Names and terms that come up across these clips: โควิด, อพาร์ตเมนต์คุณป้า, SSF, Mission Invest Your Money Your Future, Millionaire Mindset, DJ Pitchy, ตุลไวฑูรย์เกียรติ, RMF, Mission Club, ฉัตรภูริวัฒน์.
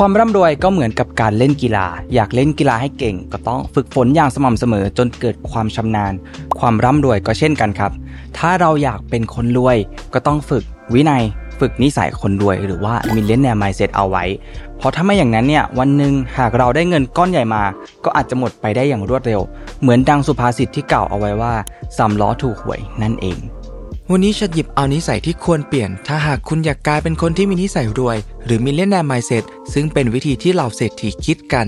ความร่ำรวยก็เหมือนกับการเล่นกีฬาอยากเล่นกีฬาให้เก่งก็ต้องฝึกฝนอย่างสม่ำเสมอจนเกิดความชำนาญความร่ำรวยก็เช่นกันครับถ้าเราอยากเป็นคนรวยก็ต้องฝึกวินัยฝึกนิสัยคนรวยหรือว่า Millionaire Mindset เอาไว้เพราะถ้าไม่อย่างนั้นเนี่ยวันหนึ่งหากเราได้เงินก้อนใหญ่มาก็อาจจะหมดไปได้อย่างรวดเร็วเหมือนดังสุภาษิตที่กล่าวเอาไว้ว่าสำล้อถูกหวยนั่นเองวันนี้ฉันหยิบเอานิสัยที่ควรเปลี่ยนถ้าหากคุณอยากกลายเป็นคนที่มีนิสัยรวยหรือ Millionaire Mindset ซึ่งเป็นวิธีที่เหล่าเศรษฐีคิดกัน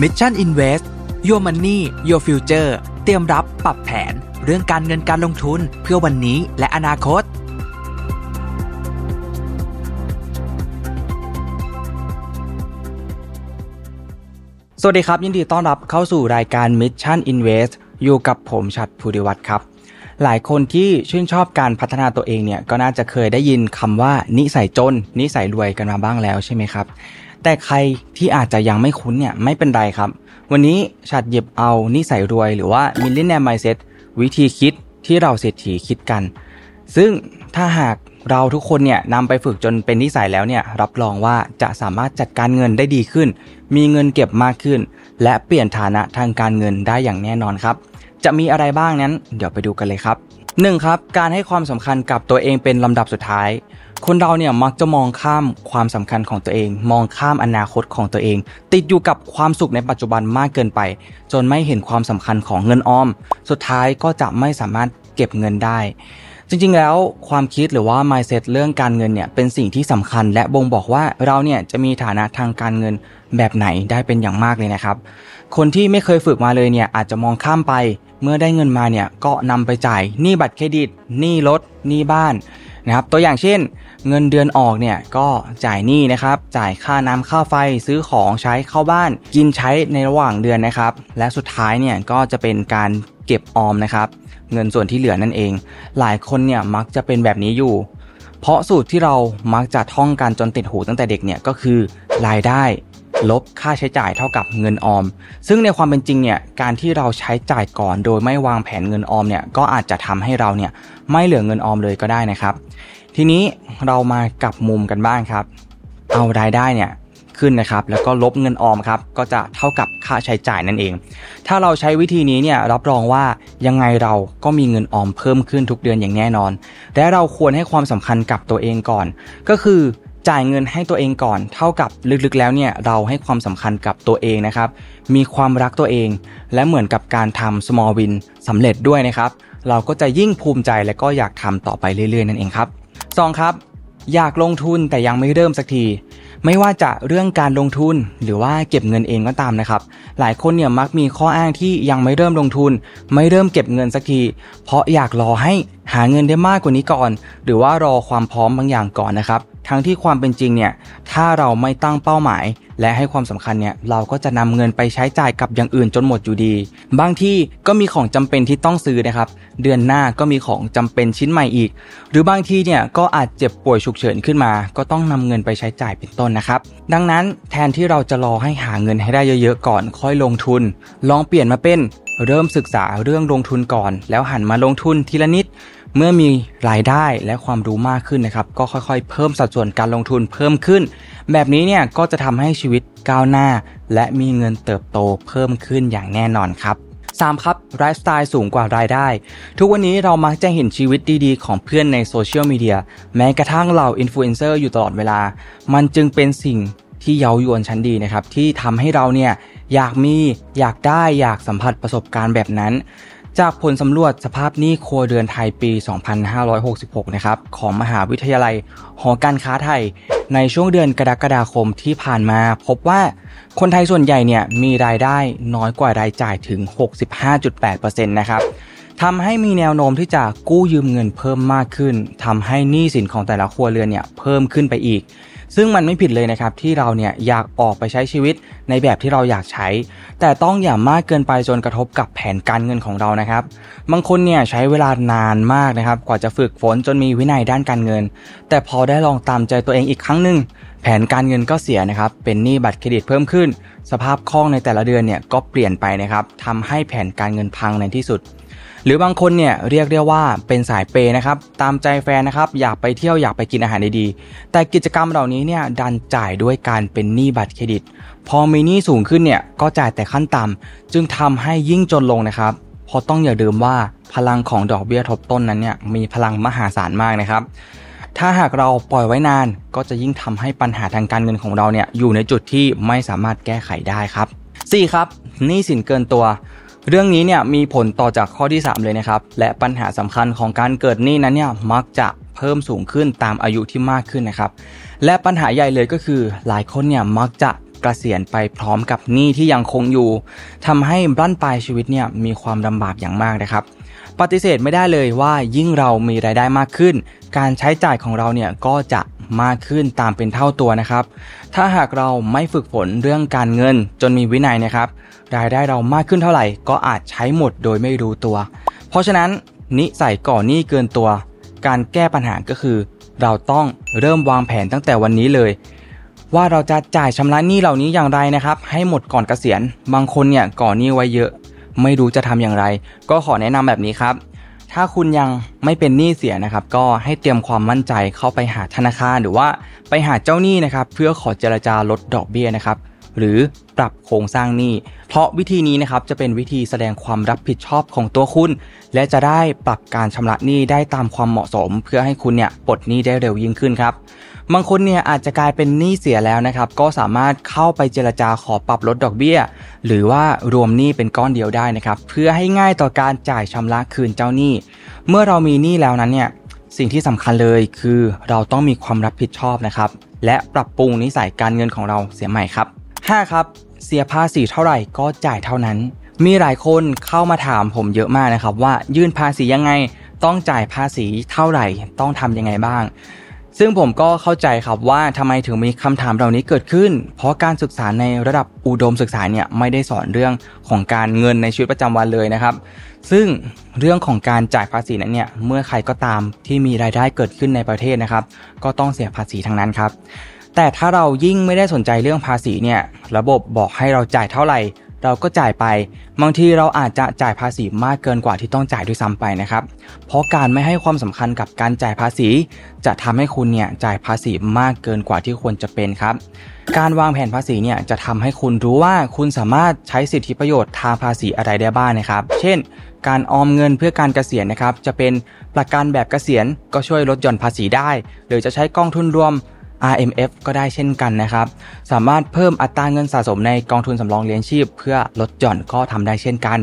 Mission Invest Your Money Your Future เตรียมรับปรับแผนเรื่องการเงินการลงทุนเพื่อวันนี้และอนาคตสวัสดีครับยินดีต้อนรับเข้าสู่รายการ Mission Invest อยู่กับผมฉัตรภูริวัฒน์ครับหลายคนที่ชื่นชอบการพัฒนาตัวเองเนี่ยก็น่าจะเคยได้ยินคำว่านิสัยจนนิสัยรวยกันมาบ้างแล้วใช่ไหมครับแต่ใครที่อาจจะยังไม่คุ้นเนี่ยไม่เป็นไรครับวันนี้ฉัตรหยิบเอานิสัยรวยหรือว่า Millionaire Mindset วิธีคิดที่เราเศรษฐีคิดกันซึ่งถ้าหากเราทุกคนเนี่ยนำไปฝึกจนเป็นนิสัยแล้วเนี่ยรับรองว่าจะสามารถจัดการเงินได้ดีขึ้นมีเงินเก็บมากขึ้นและเปลี่ยนฐานะทางการเงินได้อย่างแน่นอนครับจะมีอะไรบ้างนั้นเดี๋ยวไปดูกันเลยครับ 1. ครับการให้ความสำคัญกับตัวเองเป็นลำดับสุดท้ายคนเราเนี่ยมักจะมองข้ามความสำคัญของตัวเองมองข้ามอนาคตของตัวเองติดอยู่กับความสุขในปัจจุบันมากเกินไปจนไม่เห็นความสำคัญของเงินออมสุดท้ายก็จะไม่สามารถเก็บเงินได้จริงๆแล้วความคิดหรือว่า mindset เรื่องการเงินเนี่ยเป็นสิ่งที่สำคัญและบ่งบอกว่าเราเนี่ยจะมีฐานะทางการเงินแบบไหนได้เป็นอย่างมากเลยนะครับคนที่ไม่เคยฝึกมาเลยเนี่ยอาจจะมองข้ามไปเมื่อได้เงินมาเนี่ยก็นำไปจ่ายหนี้บัตรเครดิตหนี้รถหนี้บ้านนะครับตัวอย่างเช่นเงินเดือนออกเนี่ยก็จ่ายหนี้นะครับจ่ายค่าน้ำค่าไฟซื้อของใช้เข้าบ้านกินใช้ในระหว่างเดือนนะครับและสุดท้ายเนี่ยก็จะเป็นการเก็บออมนะครับเงินส่วนที่เหลือนั่นเองหลายคนเนี่ยมักจะเป็นแบบนี้อยู่เพราะสูตรที่เรามักจะท่องกันจนติดหูตั้งแต่เด็กเนี่ยก็คือรายได้ลบค่าใช้จ่ายเท่ากับเงินออมซึ่งในความเป็นจริงเนี่ยการที่เราใช้จ่ายก่อนโดยไม่วางแผนเงินออมเนี่ยก็อาจจะทำให้เราเนี่ยไม่เหลือเงินออมเลยก็ได้นะครับทีนี้เรามากลับมุมกันบ้างครับเอารายได้เนี่ยขึ้นนะครับแล้วก็ลบเงินออมครับก็จะเท่ากับค่าใช้จ่ายนั่นเองถ้าเราใช้วิธีนี้เนี่ยรับรองว่ายังไงเราก็มีเงินออมเพิ่มขึ้นทุกเดือนอย่างแน่นอนและเราควรให้ความสำคัญกับตัวเองก่อนก็คือจ่ายเงินให้ตัวเองก่อนเท่ากับลึกๆแล้วเนี่ยเราให้ความสำคัญกับตัวเองนะครับมีความรักตัวเองและเหมือนกับการทำ small win สำเร็จด้วยนะครับเราก็จะยิ่งภูมิใจและก็อยากทำต่อไปเรื่อยๆนั่นเองครับ 2 ครับอยากลงทุนแต่ยังไม่เริ่มสักทีไม่ว่าจะเรื่องการลงทุนหรือว่าเก็บเงินเองก็ตามนะครับหลายคนเนี่ยมักมีข้ออ้างที่ยังไม่เริ่มลงทุนไม่เริ่มเก็บเงินสักทีเพราะอยากรอให้หาเงินได้มากกว่านี้ก่อนหรือว่ารอความพร้อมบางอย่างก่อนนะครับทั้งที่ความเป็นจริงเนี่ยถ้าเราไม่ตั้งเป้าหมายและให้ความสำคัญเนี่ยเราก็จะนำเงินไปใช้จ่ายกับอย่างอื่นจนหมดอยู่ดีบางที่ก็มีของจำเป็นที่ต้องซื้อนะครับเดือนหน้าก็มีของจำเป็นชิ้นใหม่อีกหรือบางที่เนี่ยก็อาจเจ็บป่วยฉุกเฉินขึ้นมาก็ต้องนำเงินไปใช้จ่ายเป็นต้นนะครับดังนั้นแทนที่เราจะรอให้หาเงินให้ได้เยอะๆก่อนค่อยลงทุนลองเปลี่ยนมาเป็นเริ่มศึกษาเรื่องลงทุนก่อนแล้วหันมาลงทุนทีละนิดเมื่อมีรายได้และความรู้มากขึ้นนะครับก็ค่อยๆเพิ่มสัดส่วนการลงทุนเพิ่มขึ้นแบบนี้เนี่ยก็จะทำให้ชีวิตก้าวหน้าและมีเงินเติบโตเพิ่มขึ้นอย่างแน่นอนครับ 3. ครับไลฟ์สไตล์สูงกว่ารายได้ทุกวันนี้เรามักจะเห็นชีวิตดีๆของเพื่อนในโซเชียลมีเดียแม้กระทั่งเหล่าอินฟลูเอนเซอร์อยู่ตลอดเวลามันจึงเป็นสิ่งที่เย้ายวนชั้นดีนะครับที่ทำให้เราเนี่ยอยากมีอยากได้อยากสัมผัสประสบการณ์แบบนั้นจากผลสำรวจสภาพหนี้ครัวเรือนไทยปี 2566 นะครับของมหาวิทยาลัยหอการค้าไทยในช่วงเดือนกรกฎาคมที่ผ่านมาพบว่าคนไทยส่วนใหญ่เนี่ยมีรายได้น้อยกว่ารายจ่ายถึง 65.8% นะครับทำให้มีแนวโน้มที่จะกู้ยืมเงินเพิ่มมากขึ้นทำให้หนี้สินของแต่ละครัวเรือนเนี่ยเพิ่มขึ้นไปอีกซึ่งมันไม่ผิดเลยนะครับที่เราเนี่ยอยากออกไปใช้ชีวิตในแบบที่เราอยากใช้แต่ต้องอย่ามากเกินไปจนกระทบกับแผนการเงินของเรานะครับบางคนเนี่ยใช้เวลานานมากนะครับกว่าจะฝึกฝนจนมีวินัยด้านการเงินแต่พอได้ลองตามใจตัวเองอีกครั้งนึงแผนการเงินก็เสียนะครับเป็นหนี้บัตรเครดิตเพิ่มขึ้นสภาพคล่องในแต่ละเดือนเนี่ยก็เปลี่ยนไปนะครับทำให้แผนการเงินพังในที่สุด หรือบางคนเนี่ยเรียกได้ว่าเป็นสายเปย์นะครับตามใจแฟนนะครับอยากไปเที่ยวอยากไปกินอาหารดีๆแต่กิจกรรมเหล่านี้เนี่ยดันจ่ายด้วยการเป็นหนี้บัตรเครดิตพอมีหนี้สูงขึ้นเนี่ยก็จ่ายแต่ขั้นต่ำจึงทำให้ยิ่งจนลงนะครับเพราะต้องอย่าลืมว่าพลังของดอกเบี้ยทบต้นนั้นเนี่ยมีพลังมหาศาลมากนะครับถ้าหากเราปล่อยไว้นานก็จะยิ่งทำให้ปัญหาทางการเงินของเราเนี่ยอยู่ในจุดที่ไม่สามารถแก้ไขได้ครับ4ครับหนี้สินเกินตัวเรื่องนี้เนี่ยมีผลต่อจากข้อที่3เลยนะครับและปัญหาสำคัญของการเกิดหนี้นั้นเนี่ยมักจะเพิ่มสูงขึ้นตามอายุที่มากขึ้นนะครับและปัญหาใหญ่เลยก็คือหลายคนเนี่ยมักจะเกษียณไปพร้อมกับหนี้ที่ยังคงอยู่ทำให้บั้นปลายชีวิตเนี่ยมีความลำบากอย่างมากนะครับปฏิเสธไม่ได้เลยว่ายิ่งเรามีรายได้มากขึ้นการใช้จ่ายของเราเนี่ยก็จะมากขึ้นตามเป็นเท่าตัวนะครับถ้าหากเราไม่ฝึกฝนเรื่องการเงินจนมีวินัยนะครับรายได้เรามากขึ้นเท่าไหร่ก็อาจใช้หมดโดยไม่รู้ตัวเพราะฉะนั้นนิสัยก่อหนี้เกินตัวการแก้ปัญหาก็คือเราต้องเริ่มวางแผนตั้งแต่วันนี้เลยว่าเราจะจ่ายชำระหนี้เหล่านี้อย่างไรนะครับให้หมดก่อนเกษียณบางคนเนี่ยก่อหนี้ไว้เยอะไม่รู้จะทำอย่างไรก็ขอแนะนำแบบนี้ครับถ้าคุณยังไม่เป็นหนี้เสียนะครับก็ให้เตรียมความมั่นใจเข้าไปหาธนาคารหรือว่าไปหาเจ้าหนี้นะครับเพื่อขอเจรจาลดดอกเบี้ยนะครับหรือปรับโครงสร้างหนี้เพราะวิธีนี้นะครับจะเป็นวิธีแสดงความรับผิดชอบของตัวคุณและจะได้ปรับการชำระหนี้ได้ตามความเหมาะสมเพื่อให้คุณเนี่ยปลดหนี้ได้เร็วยิ่งขึ้นครับบางคนเนี่ยอาจจะกลายเป็นหนี้เสียแล้วนะครับก็สามารถเข้าไปเจรจาขอปรับลดดอกเบี้ยหรือว่ารวมหนี้เป็นก้อนเดียวได้นะครับเพื่อให้ง่ายต่อการจ่ายชำระคืนเจ้าหนี้เมื่อเรามีหนี้แล้วนั้นเนี่ยสิ่งที่สำคัญเลยคือเราต้องมีความรับผิดชอบนะครับและปรับปรุงนิสัยการเงินของเราเสียใหม่ครับ5ครับเสียภาษีเท่าไหร่ก็จ่ายเท่านั้นมีหลายคนเข้ามาถามผมเยอะมากนะครับว่ายื่นภาษียังไงต้องจ่ายภาษีเท่าไหร่ต้องทำยังไงบ้างซึ่งผมก็เข้าใจครับว่าทำไมถึงมีคำถามเหล่านี้เกิดขึ้นเพราะการศึกษาในระดับอุดมศึกษาเนี่ยไม่ได้สอนเรื่องของการเงินในชีวิตประจำวันเลยนะครับซึ่งเรื่องของการจ่ายภาษีนั้นเนี่ยเมื่อใครก็ตามที่มีรายได้เกิดขึ้นในประเทศนะครับก็ต้องเสียภาษีทั้งนั้นครับแต่ถ้าเรายิ่งไม่ได้สนใจเรื่องภาษีเนี่ยระบบบอกให้เราจ่ายเท่าไหร่เราก็จ่ายไปบางทีเราอาจจะจ่ายภาษีมากเกินกว่าที่ต้องจ่ายด้วยซ้ำไปนะครับเพราะการไม่ให้ความสำคัญกับการจ่ายภาษีจะทำให้คุณเนี่ยจ่ายภาษีมากเกินกว่าที่ควรจะเป็นครับการวางแผนภาษีเนี่ยจะทำให้คุณรู้ว่าคุณสามารถใช้สิทธิประโยชน์ทางภาษีอะไรได้บ้างนะครับเช่นการออมเงินเพื่อการเกษียณนะครับจะเป็นประกันแบบเกษียณก็ช่วยลดหย่อนภาษีได้หรือจะใช้กองทุนรวมRMF ก็ได้เช่นกันนะครับสามารถเพิ่มอัตราเงินสะสมในกองทุนสำรองเลี้ยงชีพเพื่อลดหย่อนก็ทำได้เช่นกัน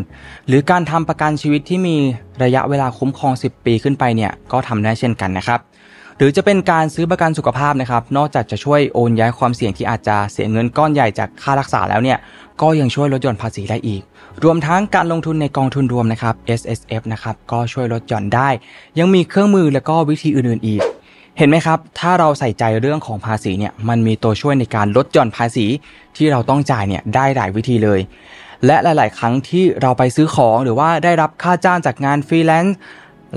หรือการทำประกันชีวิตที่มีระยะเวลาคุ้มครอง10ปีขึ้นไปเนี่ยก็ทำได้เช่นกันนะครับหรือจะเป็นการซื้อประกันสุขภาพนะครับนอกจากจะช่วยโอนย้ายความเสี่ยงที่อาจจะเสียเงินก้อนใหญ่จากค่ารักษาแล้วเนี่ยก็ยังช่วยลดหย่อนภาษีได้อีกรวมทั้งการลงทุนในกองทุนรวมนะครับ SSF นะครับก็ช่วยลดหย่อนได้ยังมีเครื่องมือและก็วิธีอื่นๆอีกเห็นไหมครับถ้าเราใส่ใจเรื่องของภาษีเนี่ยมันมีตัวช่วยในการลดหย่อนภาษีที่เราต้องจ่ายเนี่ยได้หลายวิธีเลยและหลายๆครั้งที่เราไปซื้อของหรือว่าได้รับค่าจ้างจากงานฟรีแลนซ์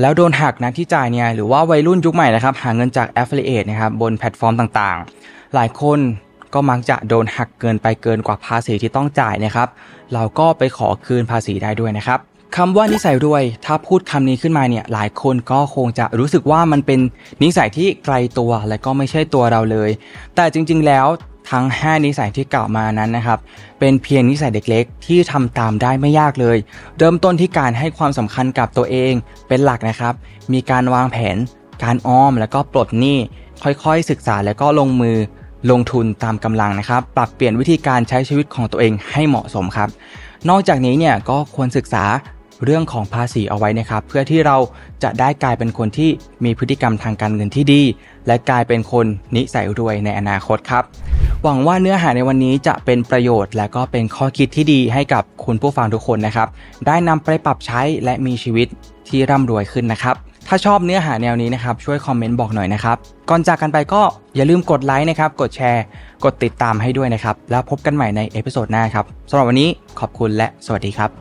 แล้วโดนหักนะที่จ่ายเนี่ยหรือว่าวัยรุ่นยุคใหม่นะครับหาเงินจาก Affiliate นะครับบนแพลตฟอร์มต่างๆหลายคนก็มักจะโดนหักเกินกว่าภาษีที่ต้องจ่ายนะครับเราก็ไปขอคืนภาษีได้ด้วยนะครับคำว่านิสัยรวยถ้าพูดคำนี้ขึ้นมาเนี่ยหลายคนก็คงจะรู้สึกว่ามันเป็นนิสัยที่ไกลตัวและก็ไม่ใช่ตัวเราเลยแต่จริงๆแล้วทั้ง5นิสัยที่กล่าวมานั้นนะครับเป็นเพียงนิสัยเล็กๆที่ทำตามได้ไม่ยากเลยเริ่มต้นที่การให้ความสำคัญกับตัวเองเป็นหลักนะครับมีการวางแผนการออมแล้วก็ปลดหนี้ค่อยๆศึกษาแล้วก็ลงมือลงทุนตามกำลังนะครับปรับเปลี่ยนวิธีการใช้ชีวิตของตัวเองให้เหมาะสมครับนอกจากนี้เนี่ยก็ควรศึกษาเรื่องของภาษีเอาไว้นะครับเพื่อที่เราจะได้กลายเป็นคนที่มีพฤติกรรมทางการเงินที่ดีและกลายเป็นคนนิสัยรวยในอนาคตครับหวังว่าเนื้อหาในวันนี้จะเป็นประโยชน์และก็เป็นข้อคิดที่ดีให้กับคุณผู้ฟังทุกคนนะครับได้นำไปปรับใช้และมีชีวิตที่ร่ำรวยขึ้นนะครับถ้าชอบเนื้อหาแนวนี้นะครับช่วยคอมเมนต์บอกหน่อยนะครับก่อนจากกันไปก็อย่าลืมกดไลค์นะครับกดแชร์กดติดตามให้ด้วยนะครับแล้วพบกันใหม่ในเอพิโซดหน้าครับสำหรับวันนี้ขอบคุณและสวัสดีครับ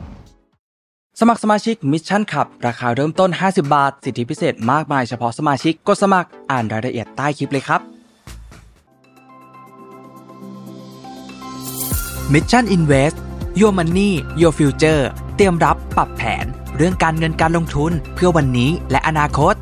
สมัครสมาชิกมิชชั่นคลับราคาเริ่มต้น50 บาทสิทธิพิเศษมากมายเฉพาะสมาชิกกดสมัครอ่านรายละเอียดใต้คลิปเลยครับมิชชั่นอินเวสต์ Your Money Your Future เตรียมรับปรับแผน เรื่องการเงินการลงทุนเพื่อวันนี้และอนาคต